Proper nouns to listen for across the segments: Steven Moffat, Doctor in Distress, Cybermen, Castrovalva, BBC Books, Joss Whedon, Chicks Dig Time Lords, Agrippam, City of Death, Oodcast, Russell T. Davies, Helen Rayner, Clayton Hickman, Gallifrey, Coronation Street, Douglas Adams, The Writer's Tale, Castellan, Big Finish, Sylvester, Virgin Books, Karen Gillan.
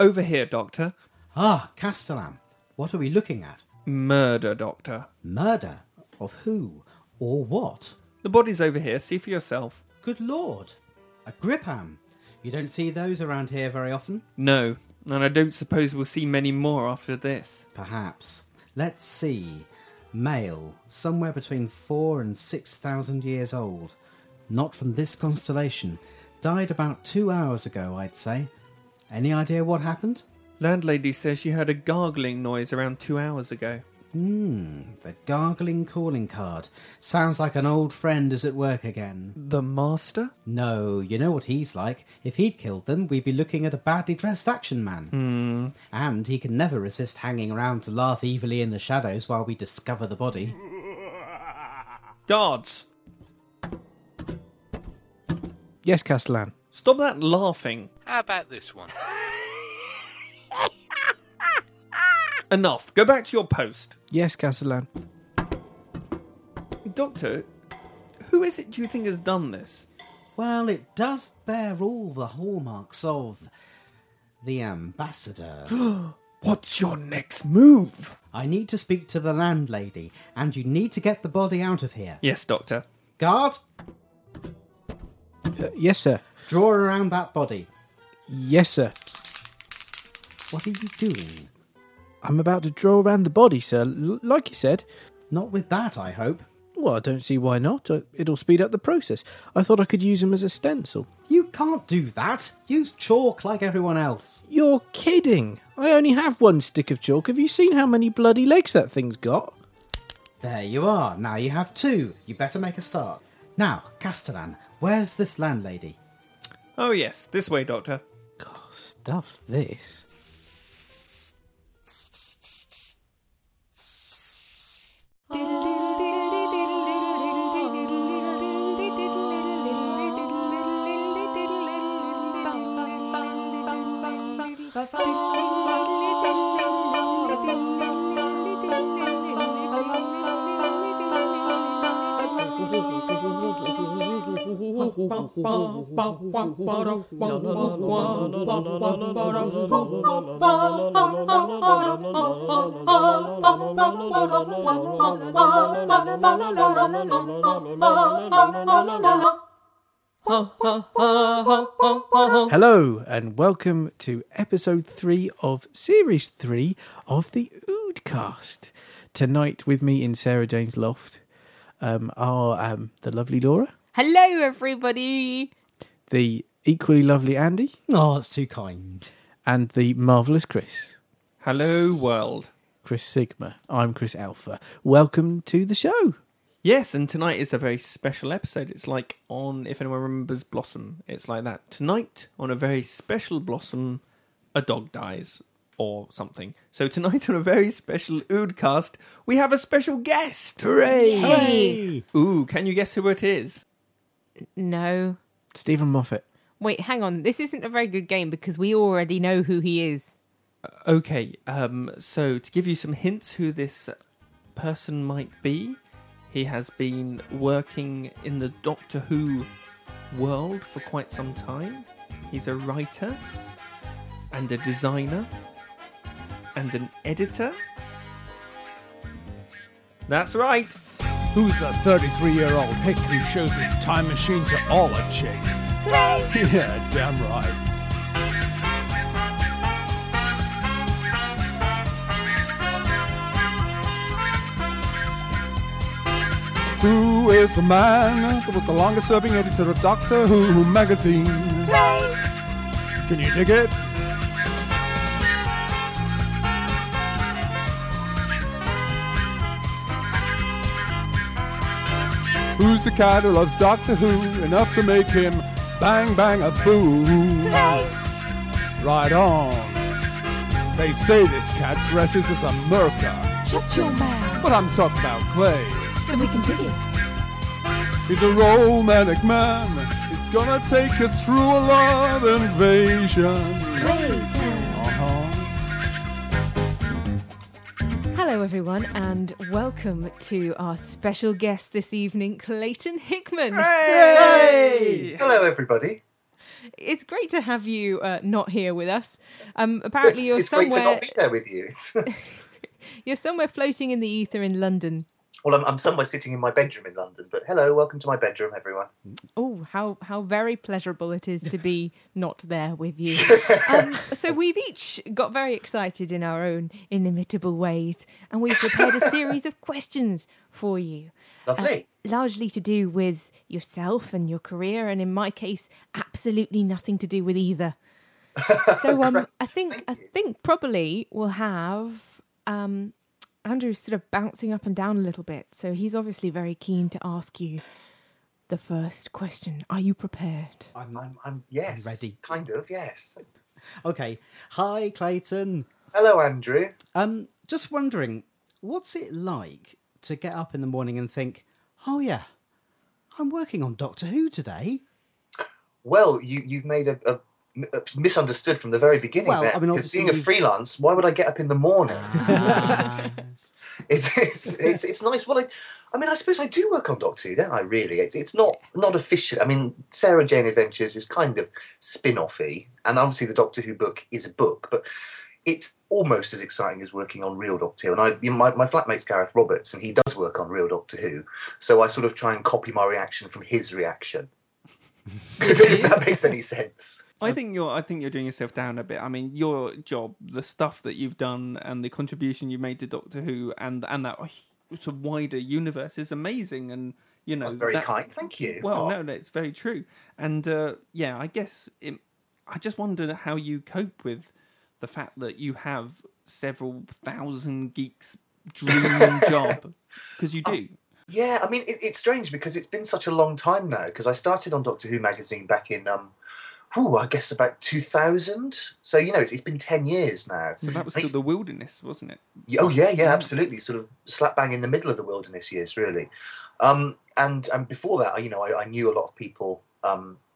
Over here, Doctor. Ah, Castellan. What are we looking at? Murder, Doctor. Murder? Of who? Or what? The body's over here. See for yourself. Good Lord. Agrippam. You don't see those around here very often? No, and I don't suppose we'll see many more after this. Perhaps. Let's see. Male, somewhere between 4,000 and 6,000 years old. Not from this constellation. Died about 2 hours ago, I'd say. Any idea what happened? Landlady says she heard a gargling noise around 2 hours ago. The gargling calling card. Sounds like an old friend is at work again. The master? No, you know what he's like. If he'd killed them, we'd be looking at a badly dressed action man. And he can never resist hanging around to laugh evilly in the shadows while we discover the body. Guards! Yes, Castellan. Stop that laughing. How about this one? Enough. Go back to your post. Yes, Castellan. Doctor, who is it do you think has done this? Well, it does bear all the hallmarks of the ambassador. What's your next move? I need to speak to the landlady, and you need to get the body out of here. Yes, Doctor. Guard? Yes, sir. Draw around that body. Yes, sir. What are you doing? I'm about to draw around the body, sir, like you said. Not with that, I hope. Well, I don't see why not. It'll speed up the process. I thought I could use him as a stencil. You can't do that. Use chalk like everyone else. You're kidding. I only have one stick of chalk. Have you seen how many bloody legs that thing's got? There you are. Now you have two. You better make a start. Now, Castellan, where's this landlady? Oh, yes. This way, Doctor. God, stuff this. Hello and welcome to episode 3 of series 3 of the Oodcast. Tonight with me in Sarah Jane's loft are the lovely Laura. Hello, everybody. The equally lovely Andy. Oh, that's too kind. And the marvellous Chris. Hello, world. Chris Sigma. I'm Chris Alpha. Welcome to the show. Yes, and tonight is a very special episode. It's like on, if anyone remembers Blossom, it's like that. Tonight, on a very special Blossom, a dog dies or something. So tonight on a very special Oodcast, we have a special guest. Hooray! Hooray! Ooh, can you guess who it is? No. Steven Moffat. Wait, hang on. This isn't a very good game because we already know who he is. Okay, so to give you some hints who this person might be, he has been working in the Doctor Who world for quite some time. He's a writer and a designer and an editor. That's right. Who's a 33-year-old hick who shows his time machine to all her chicks? Yeah, damn right. Who is the man that was the longest-serving editor of Doctor Who magazine? Can you dig it? Who's the cat who loves Doctor Who enough to make him bang bang a boo? Right on. They say this cat dresses as a murker. Shut your mouth. But I'm talking about Clay. Then we can dig it. He's a romantic man. He's gonna take you through a love invasion. Hello everyone and welcome to our special guest this evening, Clayton Hickman. Hey! Hello everybody. It's great to have you not here with us. Apparently you're somewhere... It's great to not be there with you. You're somewhere floating in the ether in London. Well, I'm somewhere sitting in my bedroom in London, but hello, welcome to my bedroom, everyone. Oh, how very pleasurable it is to be not there with you. So we've each got very excited in our own inimitable ways, and we've prepared a series of questions for you. Lovely. Largely to do with yourself and your career, and in my case, absolutely nothing to do with either. So I think probably we'll have... Andrew's sort of bouncing up and down a little bit, so he's obviously very keen to ask you the first question. Are you prepared? Yes. I'm ready. Kind of, yes. Okay. Hi, Clayton. Hello, Andrew. Just wondering, what's it like to get up in the morning and think, oh yeah, I'm working on Doctor Who today? Well, you've made a misunderstood from the very beginning. Well, there, I mean, because being a freelance, why would I get up in the morning? It's nice. Well, I mean, I suppose I do work on Doctor Who, don't I? Really, it's not official. I mean, Sarah Jane Adventures is kind of spin-off-y, and obviously the Doctor Who book is a book, but it's almost as exciting as working on real Doctor Who. And my flatmate's Gareth Roberts, and he does work on real Doctor Who, so I sort of try and copy my reaction from his reaction. If that makes any sense. I think you're doing yourself down a bit. I mean, your job, the stuff that you've done and the contribution you've made to Doctor Who and that sort of wider universe is amazing. And, you know, that's very kind. Thank you. Well, no, it's very true. And yeah, I guess I just wondered how you cope with the fact that you have several thousand geeks' dream job, because you do. Yeah, I mean, it's strange because it's been such a long time now, because I started on Doctor Who magazine back in, I guess about 2000. So, you know, it's been 10 years now. So that was still the wilderness, wasn't it? Oh, yeah, absolutely. Sort of slap bang in the middle of the wilderness years, really. And before that, you know, I knew a lot of people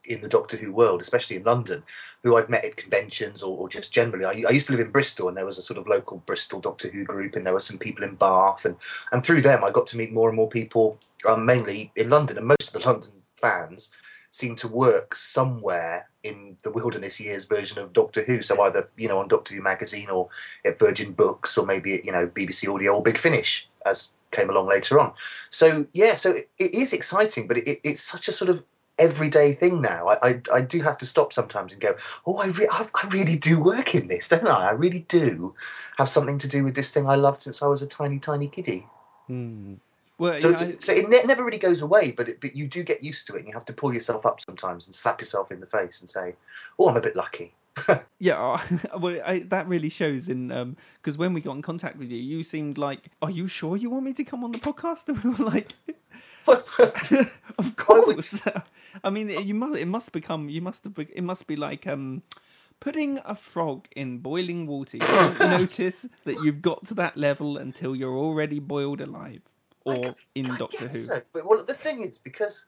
in the Doctor Who world, especially in London, who I'd met at conventions or just generally. I used to live in Bristol, and there was a sort of local Bristol Doctor Who group, and there were some people in Bath. And through them, I got to meet more and more people, mainly in London. And most of the London fans seem to work somewhere in the wilderness years version of Doctor Who. So either, you know, on Doctor Who magazine or at Virgin Books or maybe at, you know, BBC Audio or Big Finish, as came along later on. So, yeah, so it is exciting, but it's such a sort of everyday thing now. I do have to stop sometimes and go, oh, I really do work in this, don't I? I really do have something to do with this thing I loved since I was a tiny, tiny kiddie. Mm. Well, so, so it never really goes away, but you do get used to it, and you have to pull yourself up sometimes and slap yourself in the face and say, oh, I'm a bit lucky. Yeah, well, that really shows in, because when we got in contact with you, you seemed like, are you sure you want me to come on the podcast? And we were like, of course. I mean, it must be like putting a frog in boiling water. You don't notice that you've got to that level until you're already boiled alive. Or in Doctor Who. So. But, well, the thing is, because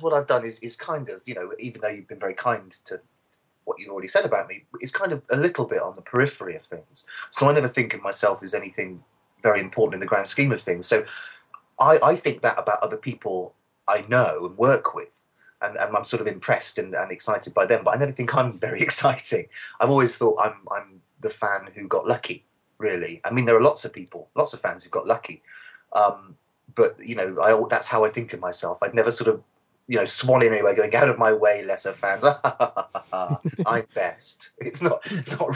what I've done is kind of, you know, even though you've been very kind to what you've already said about me, it's kind of a little bit on the periphery of things. So I never think of myself as anything very important in the grand scheme of things. So I think that about other people I know and work with, and I'm sort of impressed and excited by them, but I never think I'm very exciting. I've always thought I'm the fan who got lucky. Really, I mean, there are lots of people, lots of fans who got lucky, but you know, that's how I think of myself. I'd never sort of, you know, swan in anywhere, going out of my way, lesser fans. I'm best. It's not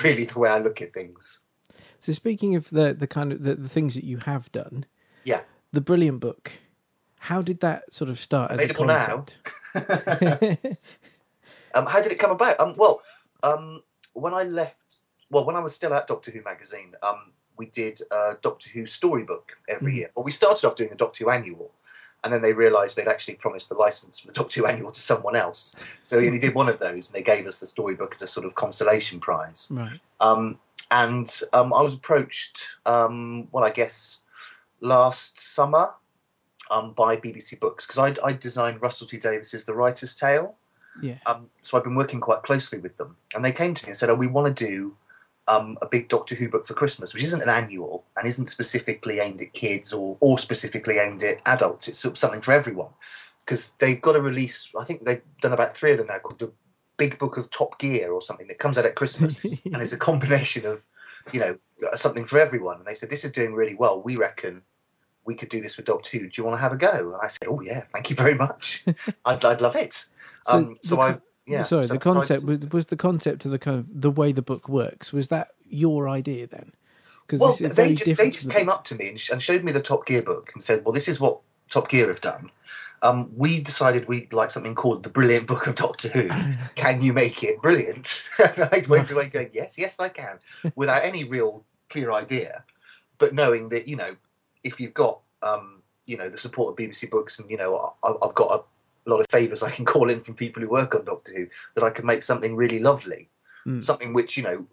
really the way I look at things. So, speaking of the kind of the things that you have done, yeah, The Brilliant Book. How did that sort of start as a concept? Available now. How did it come about? When I left. Well, when I was still at Doctor Who magazine, we did a Doctor Who storybook every year. Well, we started off doing a Doctor Who annual, and then they realised they'd actually promised the licence for the Doctor Who annual to someone else. So we only did one of those, and they gave us the storybook as a sort of consolation prize. Right. And I was approached, I guess last summer by BBC Books, because I designed Russell T. Davies' The Writer's Tale. Yeah. So I've been working quite closely with them. And they came to me and said, oh, we want to do... a big Doctor Who book for Christmas, which isn't an annual and isn't specifically aimed at kids or specifically aimed at adults. It's something for everyone. because they've got to release, I think they've done about 3 of them now, called The Big Book of Top Gear or something, that comes out at Christmas and it's a combination of, you know, something for everyone. And they said, this is doing really well. We reckon we could do this with Doctor Who. Do you want to have a go? And I said, oh, yeah, thank you very much. I'd love it. So the concept was the concept of the kind of the way the book works. Was that your idea then? Well, they just came up to me and showed me the Top Gear book and said, well, this is what Top Gear have done. We decided we'd like something called The Brilliant Book of Doctor Who. Can you make it brilliant? And I went away going, yes, I can, without any real clear idea. But knowing that, you know, if you've got, you know, the support of BBC Books and, you know, I've got a lot of favours I can call in from people who work on Doctor Who, that I could make something really lovely, something which, you know,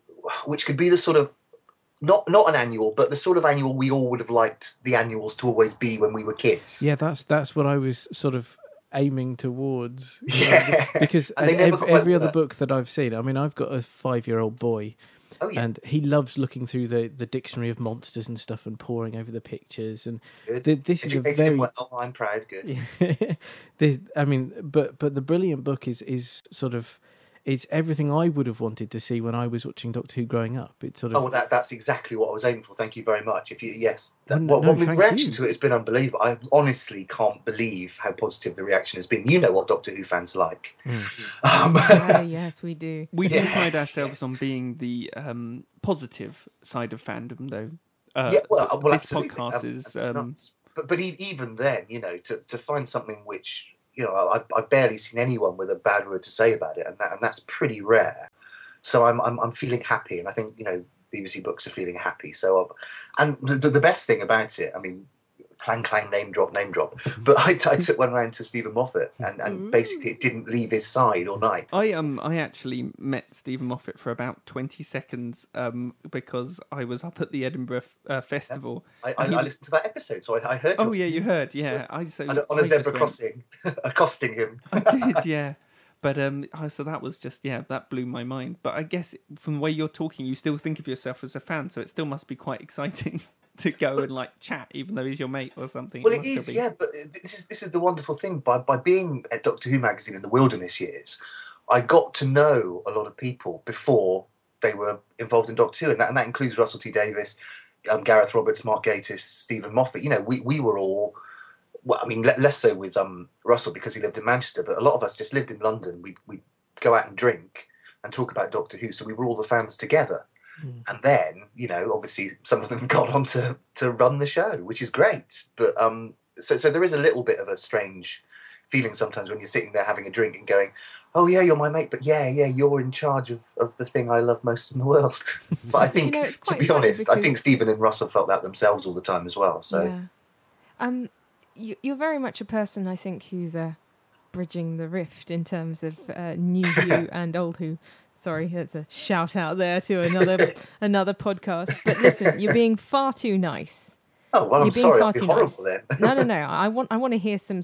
which could be the sort of, Not an annual, but the sort of annual we all would have liked the annuals to always be when we were kids. Yeah, that's what I was sort of aiming towards. Yeah. Because every other book that I've seen, I mean, I've got a 5-year-old boy, oh, yeah. and he loves looking through the Dictionary of Monsters and stuff and poring over the pictures. And this is a very... Well, I'm proud, good. This, I mean, but The Brilliant Book is sort of... It's everything I would have wanted to see when I was watching Doctor Who growing up. It's sort of that's exactly what I was aiming for. Thank you very much. The reaction to it has been unbelievable. I honestly can't believe how positive the reaction has been. You know what Doctor Who fans like. Yes, we do. We do pride ourselves on being the positive side of fandom, though. This podcast is. But even then, you know, to find something which. You know, I've barely seen anyone with a bad word to say about it, and that's pretty rare. So I'm feeling happy, and I think, you know, BBC Books are feeling happy. So, the best thing about it, I mean, clang name drop, but I took one round to Steven Moffat, and basically it didn't leave his side all night. I actually met Steven Moffat for about 20 seconds because I was up at the Edinburgh festival. I listened to that episode, so I heard. Oh yeah, you heard, yeah. I zebra crossing, accosting him. I did, yeah. But so that was just, yeah, that blew my mind. But I guess from the way you're talking, you still think of yourself as a fan, so it still must be quite exciting. To go and like chat, even though he's your mate or something. Well, it is, yeah. But this is the wonderful thing. By being at Doctor Who magazine in the wilderness years, I got to know a lot of people before they were involved in Doctor Who, and that includes Russell T. Davies, Gareth Roberts, Mark Gatiss, Steven Moffat. You know, we were all. Well, I mean, less so with Russell because he lived in Manchester, but a lot of us just lived in London. We'd go out and drink and talk about Doctor Who, so we were all the fans together. And then, you know, obviously some of them got on to run the show, which is great. But so there is a little bit of a strange feeling sometimes when you're sitting there having a drink and going, oh, yeah, you're my mate. But, yeah, you're in charge of the thing I love most in the world. But I think, you know, to be honest, because... I think Stephen and Russell felt that themselves all the time as well. So, yeah. You're very much a person, I think, who's bridging the rift in terms of new Who and old Who. Sorry, that's a shout out there to another podcast. But listen, you're being far too nice. Oh well, I'm sorry, I'll be horrible then. No. I want to hear some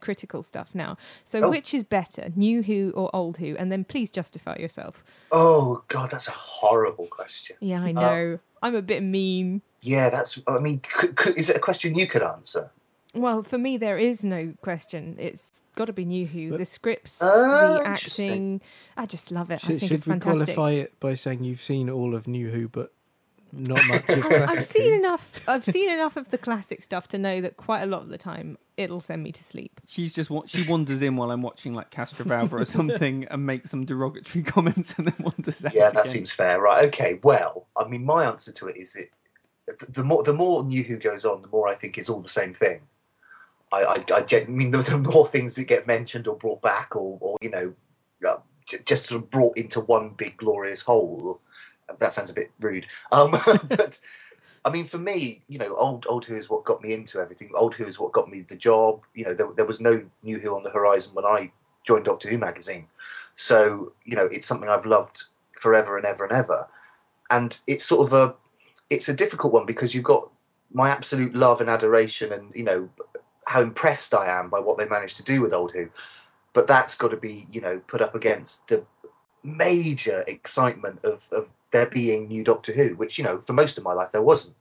critical stuff now. So, which is better, New Who or Old Who? And then please justify yourself. Oh God, that's a horrible question. Yeah, I know. I'm a bit mean. Yeah, that's. I mean, is it a question you could answer? Well, for me, there is no question. It's got to be New Who. The scripts, the acting. I just love it. I think it's fantastic. Should we qualify it by saying you've seen all of New Who, but not much of classic? I've seen enough of the classic stuff to know that quite a lot of the time it'll send me to sleep. She wanders in while I'm watching like Castrovalva or something and makes some derogatory comments and then wanders out. Yeah, that seems fair, right? Okay. Well, I mean, my answer to it is that the more New Who goes on, the more I think it's all the same thing. I mean, the more things that get mentioned or brought back or you know, just sort of brought into one big glorious whole. That sounds a bit rude. But, I mean, for me, you know, old Who is what got me into everything. Old Who is what got me the job. You know, there was no New Who on the horizon when I joined Doctor Who magazine. So, you know, it's something I've loved forever and ever and ever. And it's sort of a difficult one because you've got my absolute love and adoration and, you know... how impressed I am by what they managed to do with Old Who, but that's got to be, you know, put up against the major excitement of there being new Doctor Who, which, you know, for most of my life there wasn't.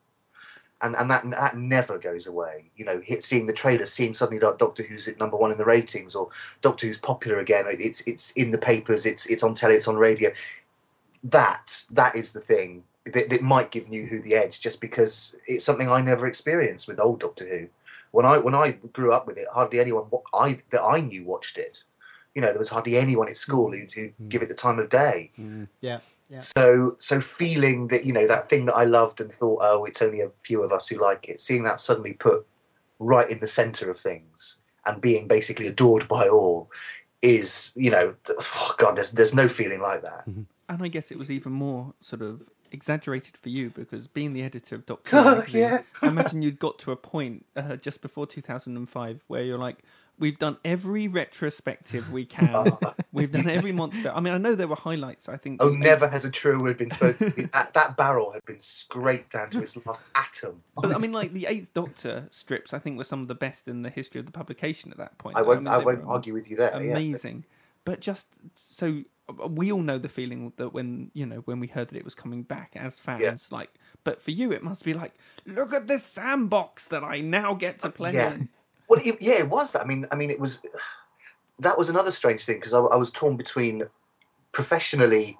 And that never goes away. You know, seeing the trailer, seeing suddenly Doctor Who's at number one in the ratings, or Doctor Who's popular again. It's in the papers. It's on telly. It's on radio. That is the thing that might give New Who the edge, just because it's something I never experienced with old Doctor Who. When I grew up with it, hardly anyone that I knew watched it. You know, there was hardly anyone at school who'd give it the time of day. Mm. Yeah. Yeah. So feeling that, you know, that thing that I loved and thought, oh, it's only a few of us who like it, seeing that suddenly put right in the centre of things and being basically adored by all is, you know, oh God, there's no feeling like that. And I guess it was even more sort of exaggerated for you, because being the editor of Doctor Who magazine, yeah. I imagine you'd got to a point just before 2005 where you're like, we've done every retrospective we can. We've done every monster. I mean, I know there were highlights. I think. Oh, never has a truer word been spoken. That barrel had been scraped down to its last atom. Honestly. But I mean, like the Eighth Doctor strips, I think, were some of the best in the history of the publication at that point. I won't argue with you there. Amazing, yeah. But just so we all know the feeling that when we heard that it was coming back as fans, yeah. Like. But for you, it must be like, look at this sandbox that I now get to play yeah. in. Well, it was that. I mean, it was. That was another strange thing, because I was torn between professionally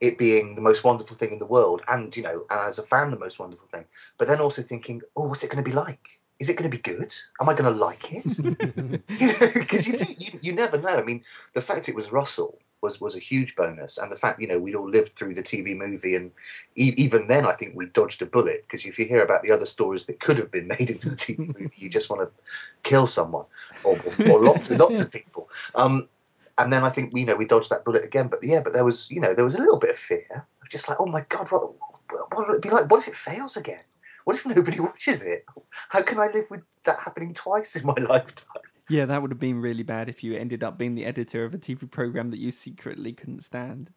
it being the most wonderful thing in the world, and you know, and as a fan, the most wonderful thing. But then also thinking, oh, what's it going to be like? Is it going to be good? Am I going to like it? Because you know, you never know. I mean, the fact it was Russell was a huge bonus, and the fact, you know, we'd all lived through the TV movie, and even then I think we dodged a bullet, because if you hear about the other stories that could have been made into the TV movie, you just want to kill someone or lots and lots of people. And then I think, you know, we dodged that bullet again, but there was, you know, there was a little bit of fear of just like, oh my God, what would it be like? What if it fails again? What if nobody watches it? How can I live with that happening twice in my lifetime? Yeah, that would have been really bad if you ended up being the editor of a TV programme that you secretly couldn't stand.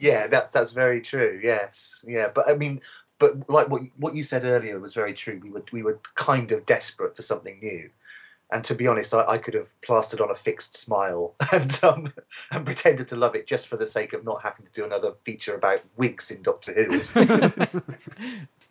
Yeah, that's very true, yes. Yeah, but I mean, but like what you said earlier was very true. We were kind of desperate for something new. And to be honest, I could have plastered on a fixed smile and pretended to love it just for the sake of not having to do another feature about wigs in Doctor Who.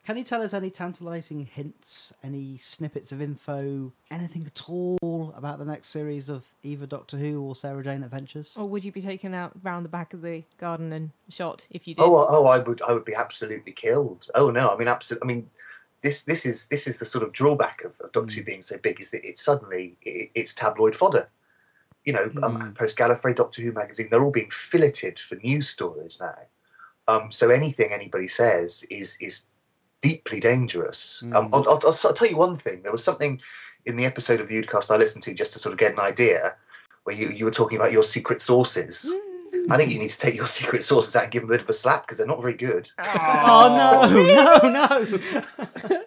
Can you tell us any tantalising hints, any snippets of info, anything at all about the next series of either Doctor Who or Sarah Jane Adventures? Or would you be taken out round the back of the garden and shot if you did? Oh, I would be absolutely killed. Oh no, I mean, absolutely. I mean, this is the sort of drawback of Doctor Who being so big, is that it's suddenly tabloid fodder. You know, post Gallifrey, Doctor Who magazine, they're all being filleted for news stories now. So anything anybody says is deeply dangerous. I'll tell you one thing. There was something in the episode of the Oodcast I listened to just to sort of get an idea, where you were talking about your secret sources. I think you need to take your secret sources out and give them a bit of a slap, because they're not very good. Oh no!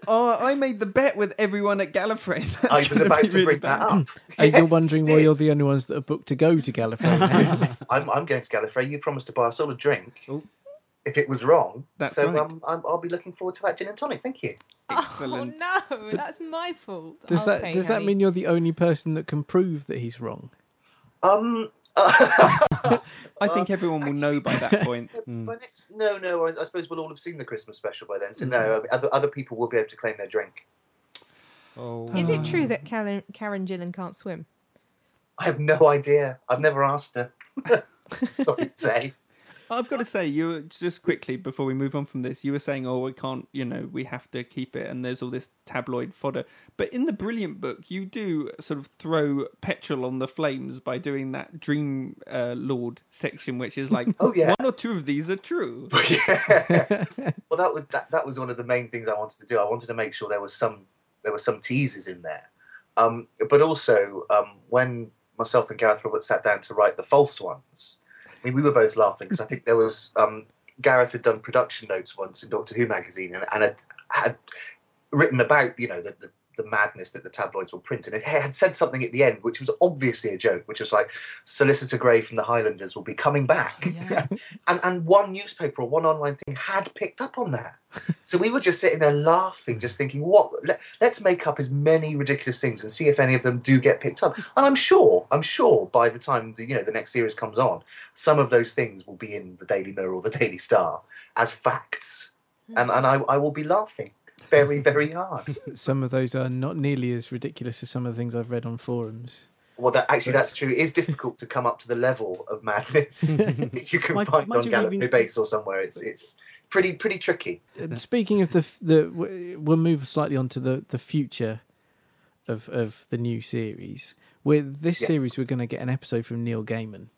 Oh, I made the bet with everyone at Gallifrey. I was about to bring that up. And you're wondering why you're the only ones that are booked to go to Gallifrey. I'm going to Gallifrey. You promised to buy us all a drink. Ooh. If it was wrong. That's so right. I'll be looking forward to that gin and tonic. Thank you. Excellent. Oh no, that's my fault. Does that mean you're the only person that can prove that he's wrong? I think everyone will know by that point. I suppose we'll all have seen the Christmas special by then. So no, other people will be able to claim their drink. Oh. Is it true that Karen Gillan can't swim? I have no idea. I've never asked her. Sorry to say. I've got to say, you were, just quickly before we move on from this, you were saying, oh, we can't, you know, we have to keep it, and there's all this tabloid fodder. But in the Brilliant Book, you do sort of throw petrol on the flames by doing that Dream Lord section, which is like, oh, yeah. One or two of these are true. Yeah. Well, that was one of the main things I wanted to do. I wanted to make sure there were some teasers in there. But also, when myself and Gareth Roberts sat down to write the false ones, I mean, we were both laughing, because I think there was Gareth had done production notes once in Doctor Who magazine, and had written about, you know, the madness that the tabloids will print, and it had said something at the end which was obviously a joke, which was like, Solicitor Grey from the Highlanders will be coming back. Yeah. and one newspaper or one online thing had picked up on that. So we were just sitting there laughing, just thinking, let's make up as many ridiculous things and see if any of them do get picked up. And I'm sure by the time the next series comes on, some of those things will be in the Daily Mirror or the Daily Star as facts. And I will be laughing. very, very hard. Some of those are not nearly as ridiculous as some of the things I've read on forums. Well, that's true. It is difficult to come up to the level of madness that you can find on Gallifrey Base or somewhere. It's pretty tricky. Speaking of the, we'll move slightly on to the future of the new series. With this series, we're going to get an episode from Neil Gaiman.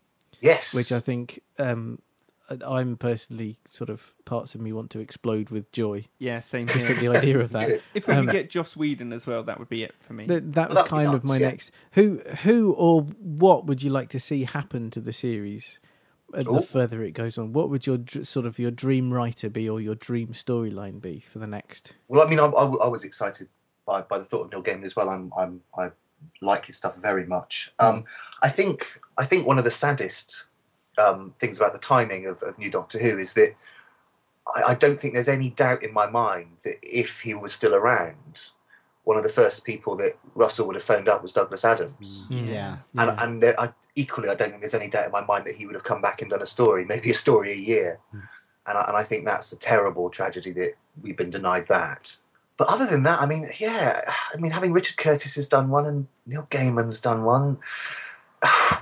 Yes, which I think I'm personally sort of parts of me want to explode with joy. Yeah, same here. Just the idea of that. If we could get Joss Whedon as well, that would be it for me. That was kind of my next. Who or what would you like to see happen to the series? The further it goes on, what would your sort of your dream writer be, or your dream storyline be for the next? Well, I mean, I was excited by the thought of Neil Gaiman as well. I like his stuff very much. I think one of the saddest things about the timing of New Doctor Who is that I don't think there's any doubt in my mind that if he was still around, one of the first people that Russell would have phoned up was Douglas Adams. Yeah. And there, I don't think there's any doubt in my mind that he would have come back and done a story, maybe a story a year. Mm. And I think that's a terrible tragedy that we've been denied that. But other than that, I mean, having Richard Curtis has done one and Neil Gaiman's done one.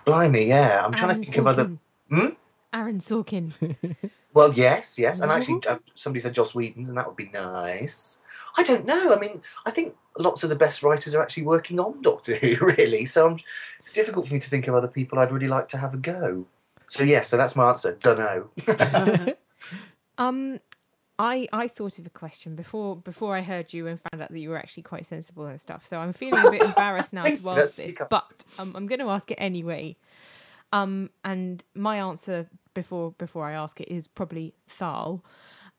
Blimey, yeah. I'm trying to think of other... Aaron Sorkin. Well, yes. And actually, somebody said Joss Whedon, and that would be nice. I don't know. I mean, I think lots of the best writers are actually working on Doctor Who, really. So it's difficult for me to think of other people I'd really like to have a go. So, so that's my answer. Dunno. I thought of a question before I heard you and found out that you were actually quite sensible and stuff. So I'm feeling a bit embarrassed now to ask this, but I'm going to ask it anyway. And my answer before I ask it is probably Thal.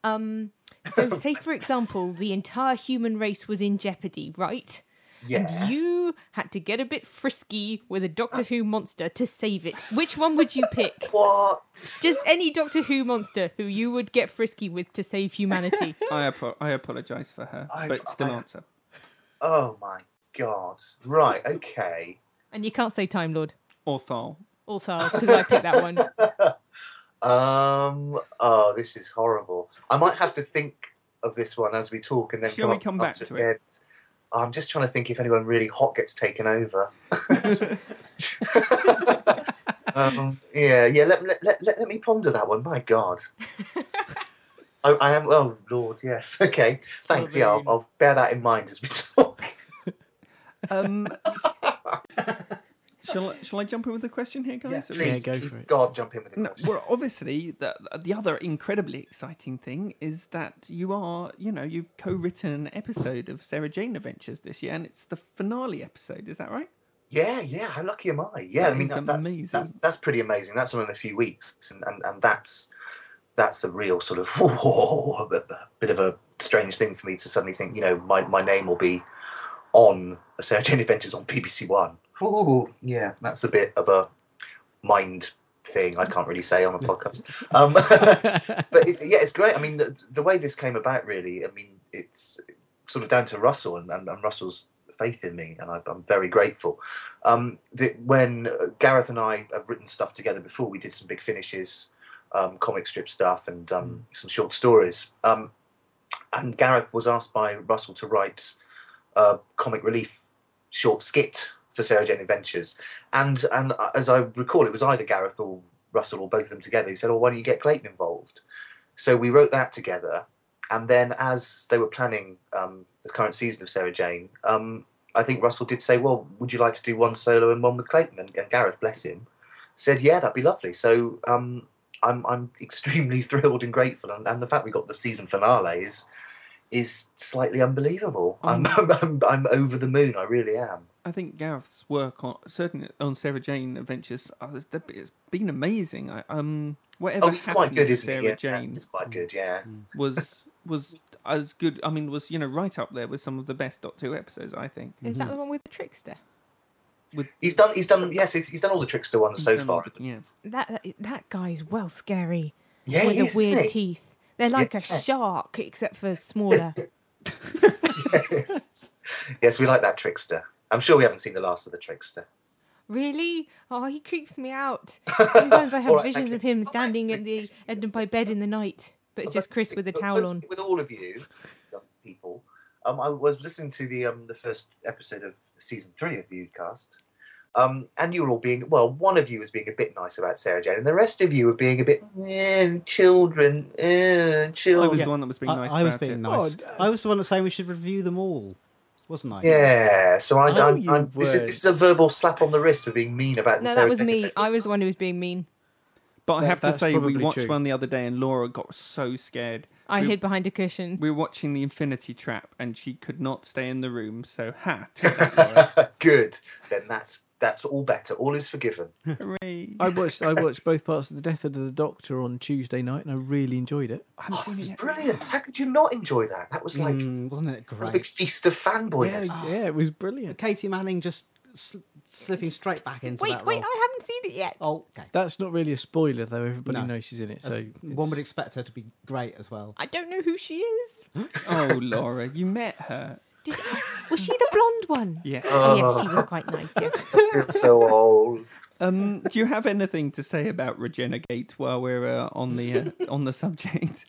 So say, for example, the entire human race was in jeopardy, right? Yeah. And you had to get a bit frisky with a Doctor Who monster to save it. Which one would you pick? What? Just any Doctor Who monster who you would get frisky with to save humanity. I apologise for her, but still answer. Oh, my God. Right, okay. And you can't say Time Lord. Or Thal. Or Thal, because I picked that one. Oh, this is horrible. I might have to think of this one as we talk and then come back to it? I'm just trying to think if anyone really hot gets taken over. Let me ponder that one. My God. I am. Oh Lord, yes. Okay, thanks. Yeah, I'll bear that in mind as we talk. Shall I jump in with a question here, guys? Yeah, please, God, jump in with a question. Well, obviously, the other incredibly exciting thing is that you've co-written an episode of Sarah Jane Adventures this year, and it's the finale episode, is that right? Yeah, how lucky am I? Yeah, that's amazing. That's pretty amazing. That's on in a few weeks, and that's a real sort of a bit of a strange thing for me to suddenly think, my name will be on a Sarah Jane Adventures on BBC One. Oh, yeah, that's a bit of a mind thing I can't really say on a podcast. But it's great. I mean, the way this came about, really, I mean, it's sort of down to Russell and Russell's faith in me, and I'm very grateful. That when Gareth and I have written stuff together before, we did some Big Finishes, comic strip stuff, and some short stories. And Gareth was asked by Russell to write a comic relief short skit for Sarah Jane Adventures, and as I recall, it was either Gareth or Russell or both of them together who said, "Oh, why don't you get Clayton involved?" So we wrote that together, and then as they were planning the current season of Sarah Jane, I think Russell did say, "Well, would you like to do one solo and one with Clayton?" And Gareth, bless him, said, "Yeah, that'd be lovely." So I'm extremely thrilled and grateful, and the fact we got the season finale is slightly unbelievable. I'm over the moon. I really am. I think Gareth's work on Sarah Jane Adventures, it's been amazing. It's quite good, yeah. Was as good. I mean, was right up there with some of the best Doctor Who episodes, I think. Is that the one with the Trickster? He's done all the Trickster ones so far. Yeah. That guy's well scary. Yeah, with the weird teeth. They're like a shark, except for smaller. Yes, we like that Trickster. I'm sure we haven't seen the last of the Trickster. Really? Oh, he creeps me out. Sometimes I have visions of him standing at my bed in the night, but it's just Chris with a towel on. With all of you, young people. I was listening to the first episode of season 3 of the Oodcast, and you were all being, well, one of you was being a bit nice about Sarah Jane, and the rest of you were being a bit, children. I was the one that was being nice. I was being nice. Oh, I was the one that was saying we should review them all, wasn't I? Yeah. So I don't. This is a verbal slap on the wrist for being mean about. No, Sarah that was Jane me. Adventures. I was the one who was being mean. But I have to say, we watched one the other day, and Laura got so scared. I hid behind a cushion. We were watching The Infinity Trap, and she could not stay in the room. So, take that, Laura. Good. Then that's all better. All is forgiven. Hooray! I watched both parts of The Death of the Doctor on Tuesday night, and I really enjoyed it. It was brilliant. How could you not enjoy that? That was like, wasn't it great? It was a big feast of fanboyness. Yeah, it was brilliant. Katie Manning just. Slipping straight back into that role. Wait, I haven't seen it yet. Oh, okay. That's not really a spoiler, though. Everybody knows she's in it, so... One would expect her to be great as well. I don't know who she is. Oh, Laura, you met her. Was she the blonde one? Yes. Oh, yes, she was quite nice, yes. I feel so old. Do you have anything to say about Regenerate while we're on the subject?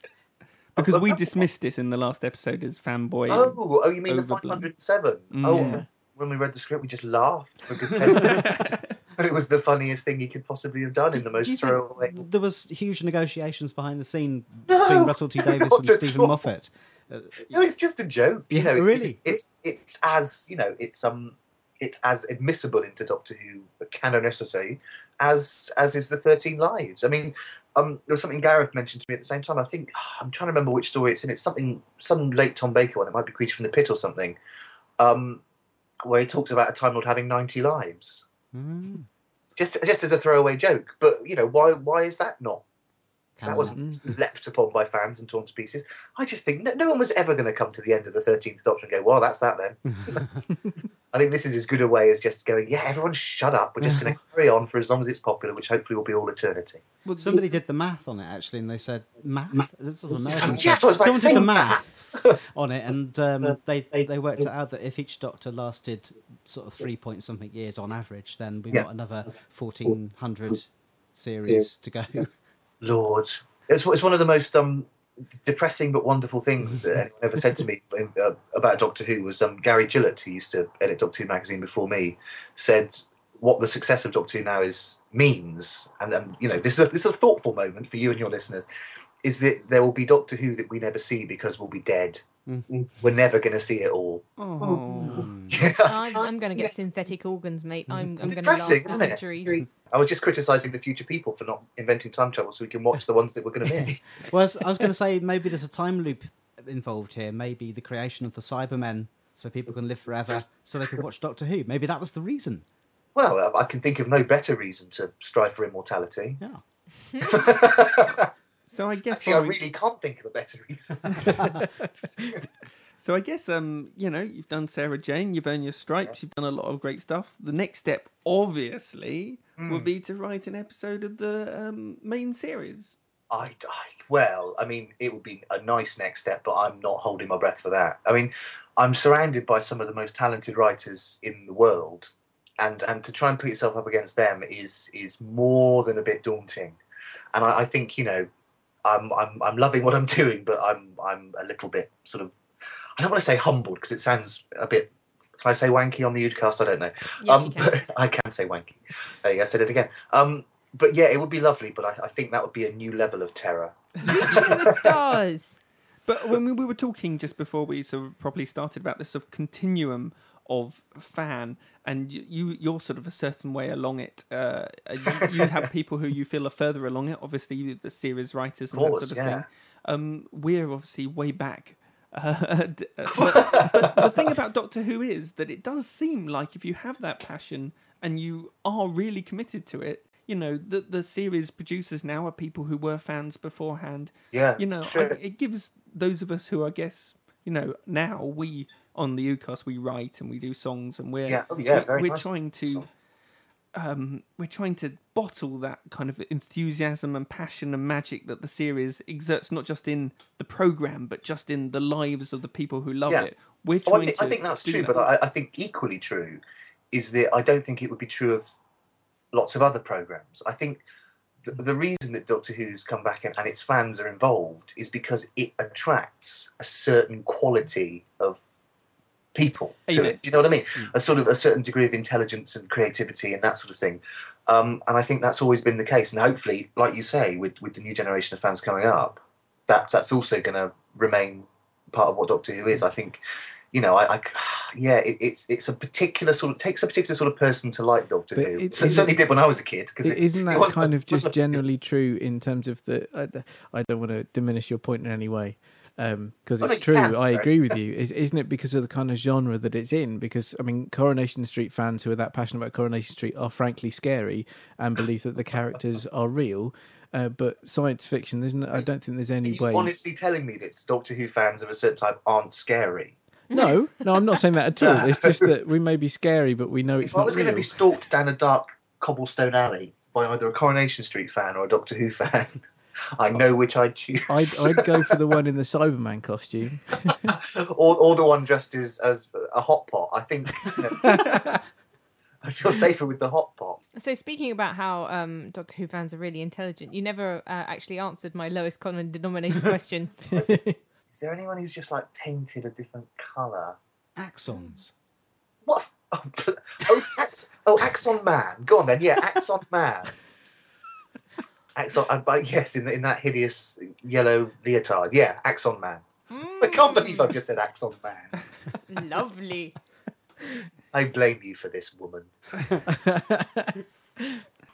Because we dismissed this in the last episode as fanboy. Oh, you mean overblown. The 507? Yeah. When we read the script, we just laughed for good 10 minutes. But it was the funniest thing he could possibly have done in the most throwaway. There was huge negotiations behind the scene between Russell T. Davies and Steven Moffat. No, it's just a joke. Yeah, you know, it's as it's as admissible into Doctor Who canon necessary as is the 13 Lives. I mean, there was something Gareth mentioned to me at the same time. I think I'm trying to remember which story it's in. It's some late Tom Baker one. It might be Creature from the Pit or something. Where he talks about a Time Lord having 90 lives, just as a throwaway joke. But why is that not? That wasn't leapt upon by fans and torn to pieces. I just think no one was ever going to come to the end of the 13th Doctor and go, "Well, that's that then." I think this is as good a way as just going, "Yeah, everyone, shut up. We're just going to carry on for as long as it's popular, which hopefully will be all eternity." Well, somebody did the math on it actually, and they said math. That's sort of American. Yes, someone did the maths on it, and they worked it out that if each Doctor lasted sort of 3-point-something years on average, then we got another 1,400 series to go. Lord, it's one of the most depressing but wonderful things that anyone ever said to me about Doctor Who was Gary Gillett, who used to edit Doctor Who magazine before me, said what the success of Doctor Who now means, and this is a thoughtful moment for you and your listeners, is that there will be Doctor Who that we never see because we'll be dead. Mm-hmm. We're never going to see it all. Yeah. I'm going to get synthetic organs, mate. I'm going to last centuries. I was just criticising the future people for not inventing time travel so we can watch the ones that we're going to miss. Well, I was going to say maybe there's a time loop involved here. Maybe the creation of the Cybermen so people can live forever so they can watch Doctor Who. Maybe that was the reason. Well, I can think of no better reason to strive for immortality. Yeah. So I guess actually, I really can't think of a better reason. So I guess, you've done Sarah Jane, you've earned your stripes, you've done a lot of great stuff. The next step, obviously, would be to write an episode of the main series. It would be a nice next step, but I'm not holding my breath for that. I mean, I'm surrounded by some of the most talented writers in the world, and to try and put yourself up against them is more than a bit daunting. And I think, I'm loving what I'm doing, but I'm a little bit sort of, I don't want to say humbled because it sounds a bit. Can I say wanky on the Oodcast? I don't know. Yes, you can. I can say wanky. There you go, I said it again. But yeah, it would be lovely. But I think that would be a new level of terror. Reaching the stars. But when we were talking just before we sort of properly started about this sort of continuum of fan, and you're sort of a certain way along it. You have people who you feel are further along it. Obviously, the series writers and that sort of thing. We're obviously way back. But the thing about Doctor Who is that it does seem like if you have that passion and you are really committed to it, the series producers now are people who were fans beforehand. Yeah, it gives those of us who, I guess, now we on the Oodcast we write and we do songs and we're trying to bottle that kind of enthusiasm and passion and magic that the series exerts, not just in the programme, but just in the lives of the people who love it. I think that's true, but I think equally true is that I don't think it would be true of lots of other programmes. I think the reason that Doctor Who's come back and its fans are involved is because it attracts a certain quality of people to it. Do you know what I mean? A sort of a certain degree of intelligence and creativity and that sort of thing. And I think that's always been the case. And hopefully, like you say, with the new generation of fans coming up, that's also going to remain part of what Doctor Who is. I think, you know, it's a particular sort of, takes a particular sort of person to like Doctor Who. It certainly did when I was a kid. Because isn't that kind of just generally true in terms of the? I don't want to diminish your point in any way. Because it's true, I agree with you. Isn't it because of the kind of genre that it's in? Because, I mean, Coronation Street fans who are that passionate about Coronation Street are frankly scary and believe that the characters are real. But science fiction, I don't think there's any way... You're honestly telling me that Doctor Who fans of a certain type aren't scary? No, I'm not saying that at all. It's just that we may be scary, but we know it's not real. If I was going to be stalked down a dark cobblestone alley by either a Coronation Street fan or a Doctor Who fan... I know which I'd choose. I'd go for the one in the Cyberman costume. or the one dressed as a hot pot. I think, you know, I feel safer with the hot pot. So speaking about how Doctor Who fans are really intelligent, you never actually answered my lowest common denominator question. Is there anyone who's just like painted a different colour? Axons. What? Axon Man. Go on then. Yeah, Axon Man. Axon, yes, in that hideous yellow leotard. Yeah, Axon Man. I can't believe I've just said Axon Man. Lovely. I blame you for this, woman.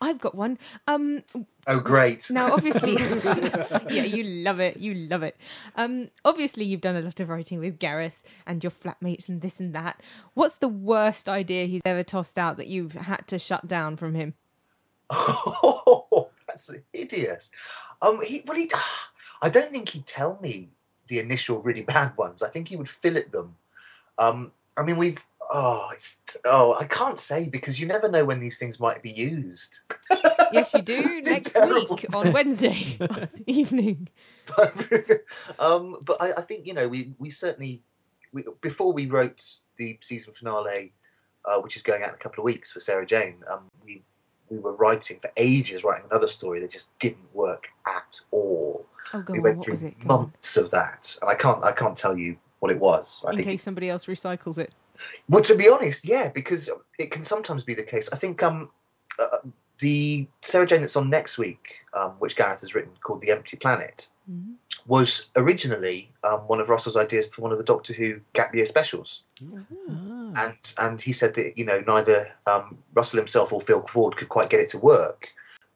I've got one. Oh, great. Now, obviously... yeah, you love it. Obviously, you've done a lot of writing with Gareth and your flatmates and this and that. What's the worst idea he's ever tossed out that you've had to shut down from him? Oh, that's hideous. I don't think he'd tell me the initial really bad ones. I think he would fillet them. I mean, I can't say because you never know when these things might be used. Yes, you do. Next week on Wednesday evening. But I think, you know, we certainly, before we wrote the season finale, which is going out in a couple of weeks for Sarah Jane, we were writing for ages another story that just didn't work at all. Oh, God, we went through months of that, and I can't tell you what it was. In case somebody else recycles it. Well, to be honest, yeah, because it can sometimes be the case. I think the Sarah Jane that's on next week, which Gareth has written, called The Empty Planet, was originally one of Russell's ideas for one of the Doctor Who Gap Year specials. Mm-hmm. And he said that, you know, neither Russell himself or Phil Ford could quite get it to work,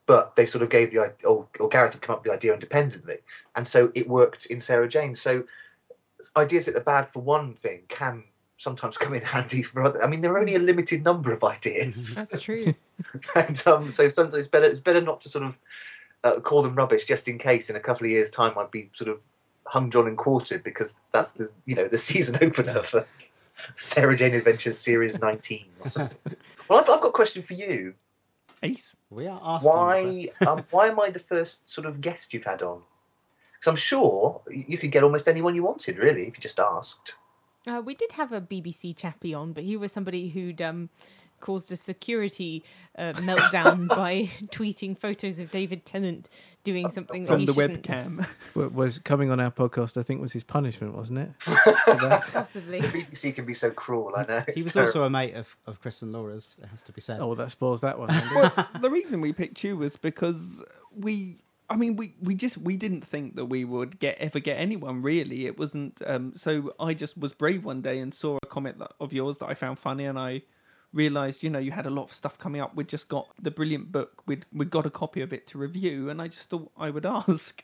but they sort of gave the idea, or Gareth had come up with the idea independently. And so it worked in Sarah Jane. So ideas that are bad for one thing can sometimes come in handy for other. I mean, there are only a limited number of ideas. That's true. And so sometimes it's better not to sort of call them rubbish, just in case in a couple of years' time I'd be sort of hung, drawn and quartered, because that's the, you know, the season opener for Sarah Jane Adventures Series 19 or something. Well, I've got a question for you, Ace. We are asking why am I the first sort of guest you've had on? Because I'm sure you could get almost anyone you wanted, really, if you just asked. We did have a BBC chappie on, but he was somebody who'd caused a security meltdown by tweeting photos of David Tennant doing something from that he shouldn't. From the webcam. Was coming on our podcast, I think, was his punishment, wasn't it? Possibly. The BBC can be so cruel, I know. He was terrible. Also a mate of Chris and Laura's, it has to be said. Oh, well, that spoils that one. Well, the reason we picked you was because we didn't think that we would ever get anyone, really. It wasn't... so I just was brave one day and saw a comment of yours that I found funny, and I... realised, you know, you had a lot of stuff coming up. We'd just got The Brilliant Book. We'd got a copy of it to review, and I just thought I would ask.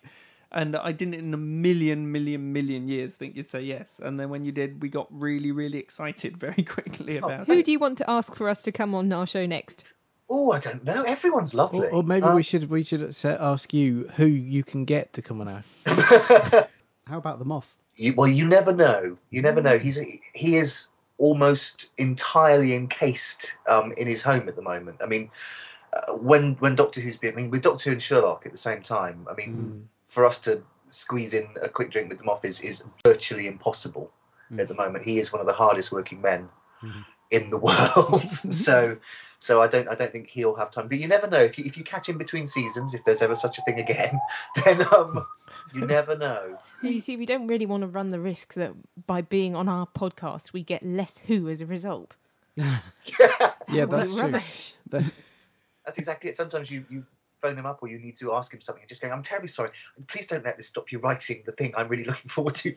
And I didn't in a million years think you'd say yes. And then when you did, we got really, really excited very quickly about it. Who do you want to ask for us to come on our show next? Oh, I don't know. Everyone's lovely. Or maybe we should ask you who you can get to come on our... How about the Moth? You never know. You never know. He is... almost entirely encased in his home at the moment. I mean, when Doctor Who's been... I mean, with Doctor Who and Sherlock at the same time, I mean, for us to squeeze in a quick drink with them off is virtually impossible at the moment. He is one of the hardest working men in the world. So I don't think he'll have time. But you never know. If you catch him between seasons, if there's ever such a thing again, then You never know. You see, we don't really want to run the risk that by being on our podcast, we get less Who as a result. Yeah, that's true. Rubbish. That's exactly it. Sometimes you phone him up or you need to ask him something and just going, I'm terribly sorry. Please don't let this stop you writing the thing I'm really looking forward to.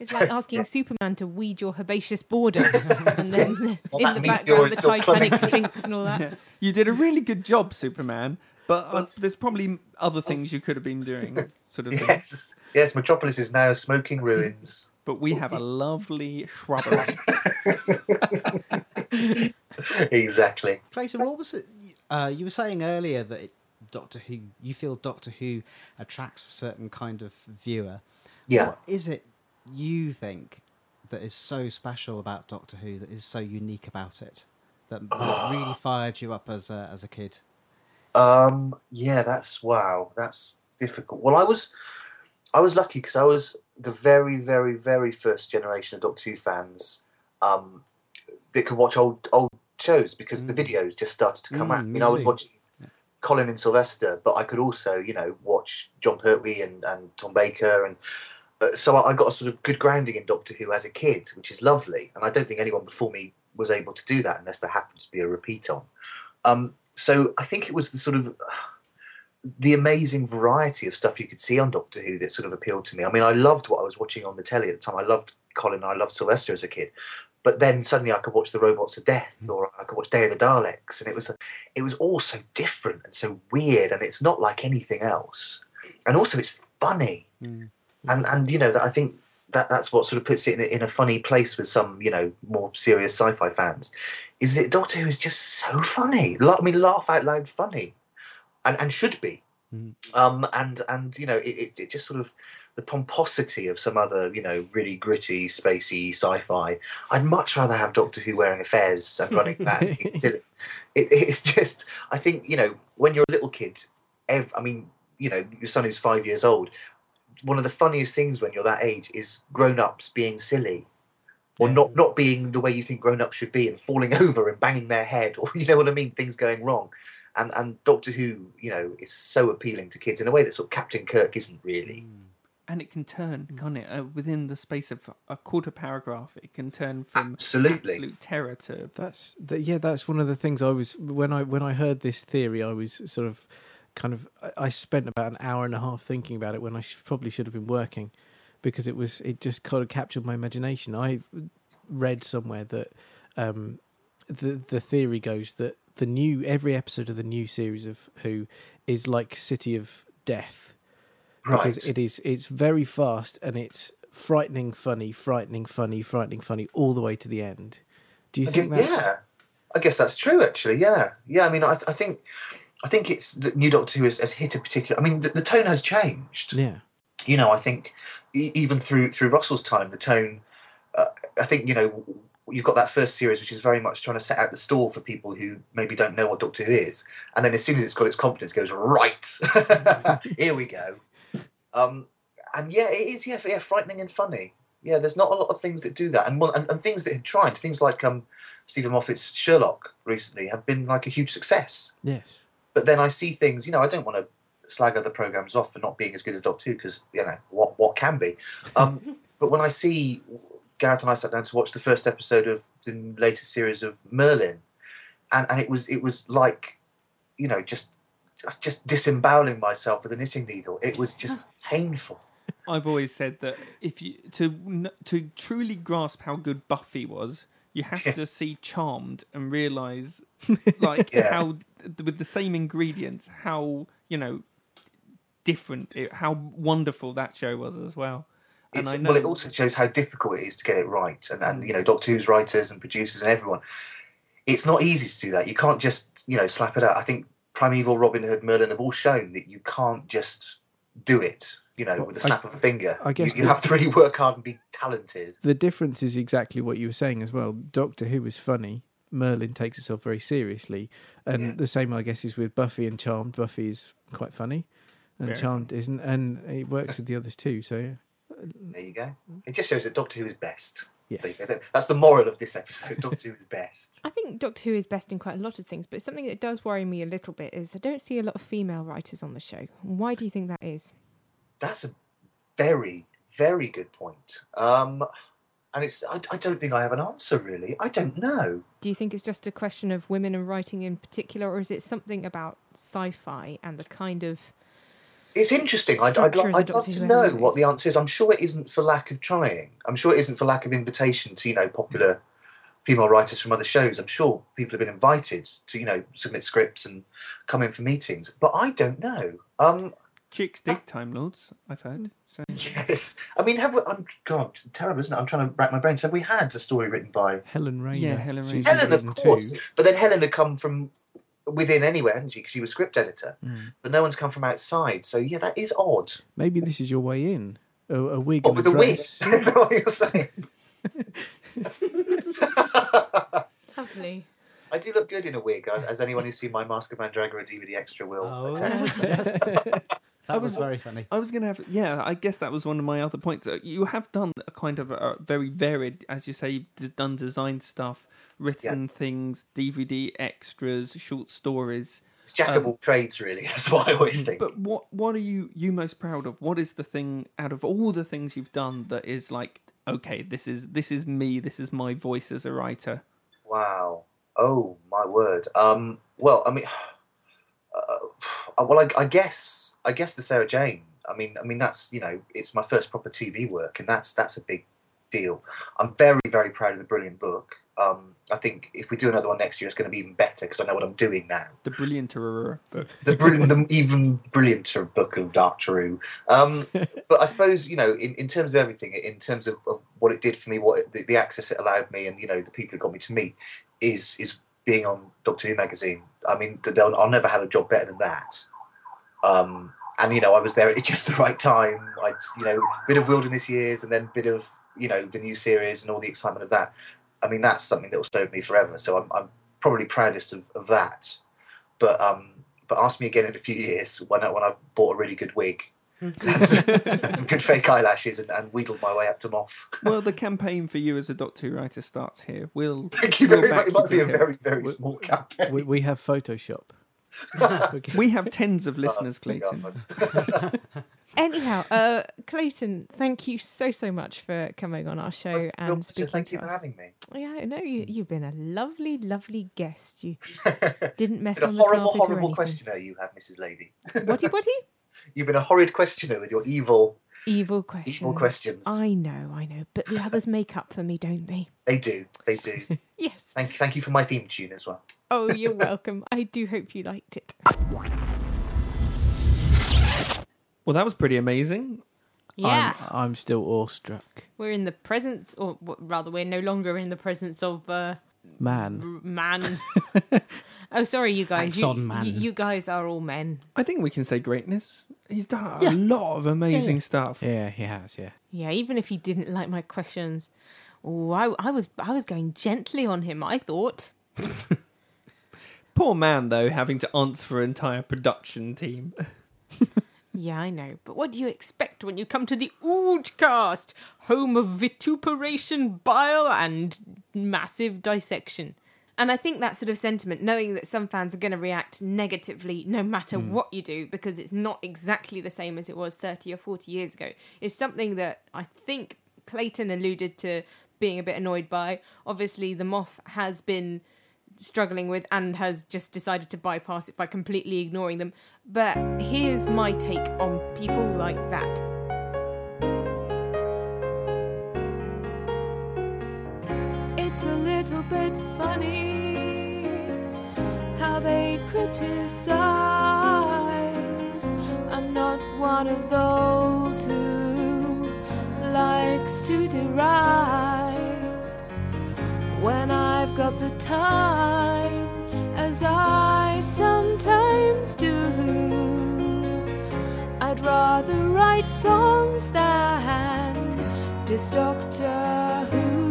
It's like asking Superman to weed your herbaceous border. And then in the background, the Titanic sinks and all that. Yeah. You did a really good job, Superman. But there's probably other things you could have been doing, sort of. Yes, thing. Yes. Metropolis is now smoking ruins. But we have a lovely shrubbery. Exactly. Clayton, what was it? You were saying earlier that Doctor Who, you feel Doctor Who attracts a certain kind of viewer. Yeah. What is it you think that is so special about Doctor Who, that is so unique about it, that really fired you up as a kid? That's difficult. Well, I was lucky because I was the very, very, very first generation of Doctor Who fans that could watch old shows because the videos just started to come out. I was watching Colin and Sylvester, but I could also, watch John Pertwee and Tom Baker, and so I got a sort of good grounding in Doctor Who as a kid, which is lovely. And I don't think anyone before me was able to do that unless there happened to be a repeat on. So I think it was the sort of the amazing variety of stuff you could see on Doctor Who that sort of appealed to me. I mean, I loved what I was watching on the telly at the time. I loved Colin, I loved Sylvester as a kid. But then suddenly I could watch The Robots of Death, or I could watch Day of the Daleks. And it was all so different and so weird, and it's not like anything else. And also it's funny. Mm. And I think that's what sort of puts it in a funny place with some, more serious sci-fi fans. Is that Doctor Who is just so funny. Laugh out loud funny, and should be. Mm. It just sort of the pomposity of some other, really gritty, spacey sci-fi. I'd much rather have Doctor Who wearing a fez and running back. It's just, I think, when you're a little kid, your son who's 5 years old. One of the funniest things when you're that age is grown-ups being silly. Or not being the way you think grown-ups should be and falling over and banging their head, or you know what I mean, things going wrong. And Doctor Who, is so appealing to kids in a way that sort of Captain Kirk isn't really. And it can turn, can't it? Within the space of a quarter paragraph, it can turn from absolute terror to... That's one of the things I was... When I heard this theory, I was sort of kind of... I spent about an hour and a half thinking about it when I probably should have been working. Because it just kind of captured my imagination. I read somewhere that the theory goes that every episode of the new series of Who is like City of Death, right? Because it's very fast and it's frightening funny all the way to the end. Do you think that's... Yeah, I guess that's true actually. Yeah. I mean, I think it's that new Doctor Who has hit a particular... I mean, the tone has changed. Yeah. I think even through Russell's time, the tone, I think, you've got that first series, which is very much trying to set out the stall for people who maybe don't know what Doctor Who is. And then as soon as it's got its confidence, it goes, right, here we go. It is, frightening and funny. Yeah, there's not a lot of things that do that. And things that have tried, things like Steven Moffat's Sherlock recently have been like a huge success. Yes. But then I see things, I don't want to slag other programmes off for not being as good as Doctor Who, because what can be. But when I see... Gareth and I sat down to watch the first episode of the latest series of Merlin, and it was like, just disemboweling myself with a knitting needle. It was just painful. I've always said that if you to truly grasp how good Buffy was, you have to see Charmed and realise, how with the same ingredients, how different, how wonderful that show was as well. And it also shows how difficult it is to get it right, and Doctor Who's writers and producers and everyone, it's not easy to do that. You can't just slap it out. I think Primeval, Robin Hood, Merlin have all shown that you can't just do it. With the snap of a finger. I guess you have to really work hard and be talented. The difference is exactly what you were saying as well. Doctor Who is funny. Merlin takes itself very seriously, and the same, I guess, is with Buffy and Charmed. Buffy is quite funny, and very Charmed funny. Isn't, and it works with the others too. So yeah, there you go. It just shows that Doctor Who is best. Yes. That's the moral of this episode. Doctor Who is best. I think Doctor Who is best in quite a lot of things, but something that does worry me a little bit is I don't see a lot of female writers on the show. Why do you think that is? That's a very, very good point. And it's, I don't think I have an answer, really. I don't know. Do you think it's just a question of women and writing in particular, or is it something about sci-fi and the kind of... It's interesting. I'd love to know what the answer is. I'm sure it isn't for lack of trying. I'm sure it isn't for lack of invitation to, you know, popular female writers from other shows. I'm sure people have been invited to, you know, submit scripts and come in for meetings. But I don't know. Chicks dig Time Lords, I've heard. So. Yes. I mean, have we... God, terrible, isn't it? I'm trying to rack my brains. Have we had a story written by... Helen Rayner. Yeah, Helen Rayner. Helen, of course. Too. But then Helen had come from... within anywhere, hadn't she? Because she was script editor, but no one's come from outside. So yeah, that is odd. Maybe this is your way in. A wig. Oh, with a wig. That's what you're saying. Lovely. I do look good in a wig, as anyone who's seen my Mask of Mandragora DVD extra will. Oh, yes. That was very funny. I was going to have, yeah, I guess that was one of my other points. You have done a kind of a very varied, as you say, you've done design stuff, written things, DVD extras, short stories. It's jack of all trades, really. That's what I always think. But what are you most proud of? What is the thing out of all the things you've done that is like, okay, this is me, this is my voice as a writer? Wow. Oh, my word. Well, I mean, well, I guess the Sarah Jane. I mean, that's, you know, it's my first proper TV work, and that's a big deal. I'm very, very proud of The Brilliant Book. I think if we do another one next year, it's going to be even better because I know what I'm doing now. The brillianter book. The even brillianter book of Doctor Who. But I suppose, you know, in terms of everything, in terms of what it did for me, the access it allowed me, and, you know, the people who got me to meet, is being on Doctor Who magazine. I mean, I'll never have a job better than that. And, you know, I was there at just the right time. I'd, you know, bit of Wilderness years and then bit of, you know, the new series and all the excitement of that. I mean, that's something that will stay with me forever. So I'm probably proudest of that. But ask me again in a few years when I've bought a really good wig and some good fake eyelashes and wheedled my way up to Moff. Well, the campaign for you as a Doctor Who writer starts here. Thank you very much. It might be a very, very small campaign. We have Photoshop. We have tens of listeners, Clayton. Anyhow, Clayton, thank you so much for coming on our show and speaking to us. Thank you for having me. Yeah, no, you've been a lovely, lovely guest. You didn't mess on the carpet or anything. Horrible, horrible questioner you have, Mrs. Lady. What? You've been a horrid questioner with your evil questions. Evil questions. I know. But the others make up for me, don't they? They do. Yes. Thank you for my theme tune as well. Oh, you're welcome. I do hope you liked it. Well, that was pretty amazing. Yeah. I'm still awestruck. We're in the presence, or rather, we're no longer in the presence of... Man. Oh, sorry, you guys. Axon man. You guys are all men. I think we can say greatness. He's done a lot of amazing stuff. Yeah, he has. Yeah. Yeah, even if he didn't like my questions, I was going gently on him. I thought. Poor man, though, having to answer for an entire production team. Yeah, I know. But what do you expect when you come to the Oodcast, home of vituperation, bile, and massive dissection? And I think that sort of sentiment, knowing that some fans are going to react negatively no matter what you do, because it's not exactly the same as it was 30 or 40 years ago, is something that I think Clayton alluded to being a bit annoyed by. Obviously, the Moff has been struggling with and has just decided to bypass it by completely ignoring them. But here's my take on people like that. It's a little bit funny how they criticize. I'm not one of those who likes to deride. When I've got the time, as I sometimes do, I'd rather write songs than diss Doctor Who.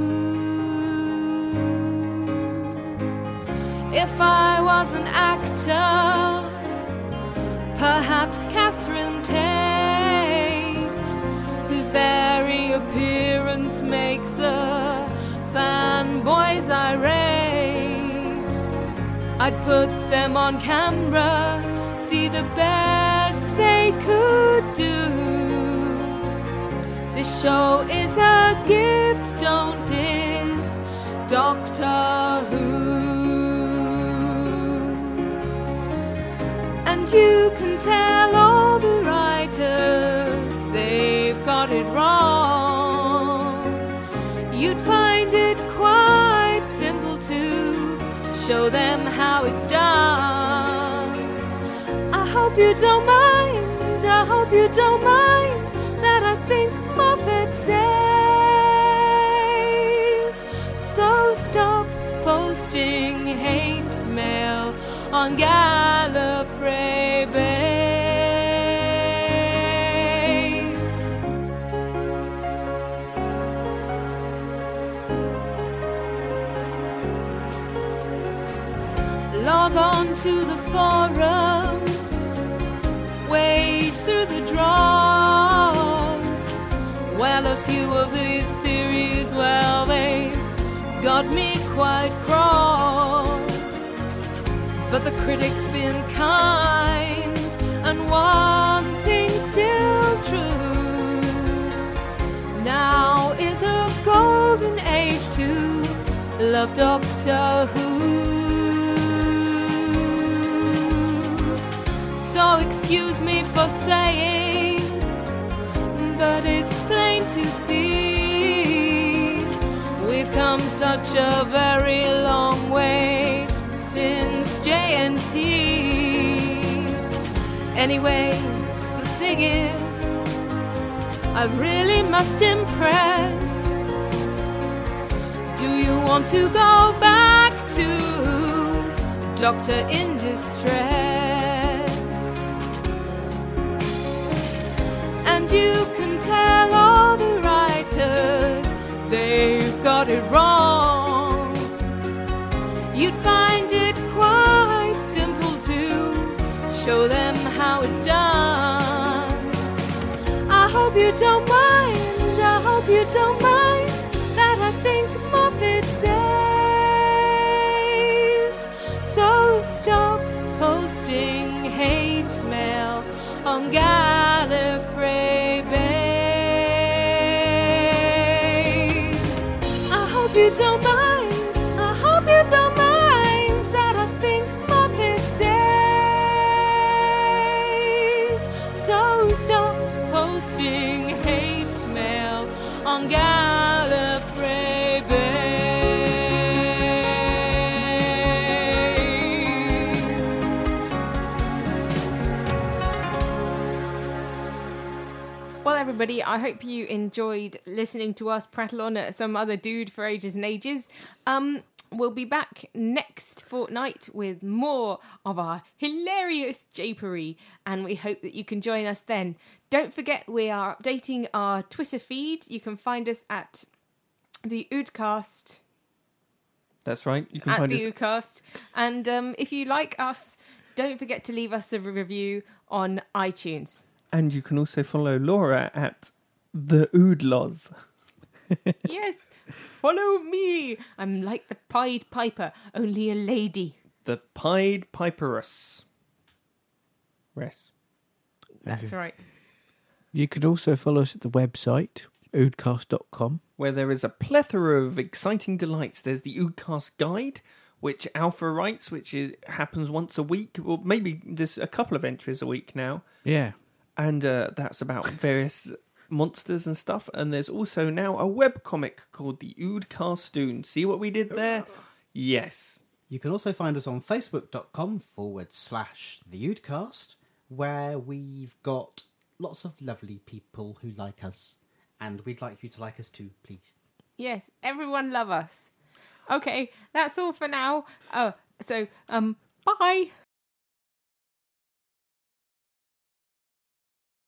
If I was an actor, perhaps Catherine Tate, whose very appearance makes the fanboys irate. I'd put them on camera, see the best they could do. This show is a gift, don't diss Doctor Who. And you can tell all the writers they've got it wrong. You'd find it quite simple to show them how it's done. I hope you don't mind, I hope you don't mind that I think Moffat says. So stop posting hate mail on Gallifrey Base. Log on to the forums, wade through the draws. Well, a few of these theories, well, they got me quite cross. But the critic's been kind, and one thing's still true. Now is a golden age to love Doctor Who. So excuse me for saying, but it's plain to see we've come such a very long way since J&T. Anyway, the thing is, I really must impress. Do you want to go back to Doctor in Distress? And you can tell all the writers they've got it wrong. You'd find it quite simple to show them how it's done. I hope you don't mind, I hope you don't mind that I think Moffat says. So stop posting hate mail on Gallifrey Base. I hope you don't mind, I hope you don't mind that I think Moffat says. So stop posting hate mail on Gallifrey Base. Everybody, I hope you enjoyed listening to us prattle on at some other dude for ages and ages. We'll be back next fortnight with more of our hilarious japery, and we hope that you can join us then. Don't forget, we are updating our Twitter feed. You can find us at the Oodcast. That's right, you can find us at the Oodcast. And if you like us, don't forget to leave us a review on iTunes. And you can also follow Laura at the Oodlaws. Yes, follow me. I'm like the Pied Piper, only a lady. The Pied Piperess. Rest. That's right. You could also follow us at the website, oodcast.com. Where there is a plethora of exciting delights. There's the Oodcast Guide, which Alpha writes, which happens once a week. Well, maybe there's a couple of entries a week now. Yeah. And that's about various monsters and stuff. And there's also now a webcomic called The Oodcastoon. See what we did there? Yes. You can also find us on facebook.com/ The Oodcast, where we've got lots of lovely people who like us. And we'd like you to like us too, please. Yes, everyone love us. Okay, that's all for now. So, bye.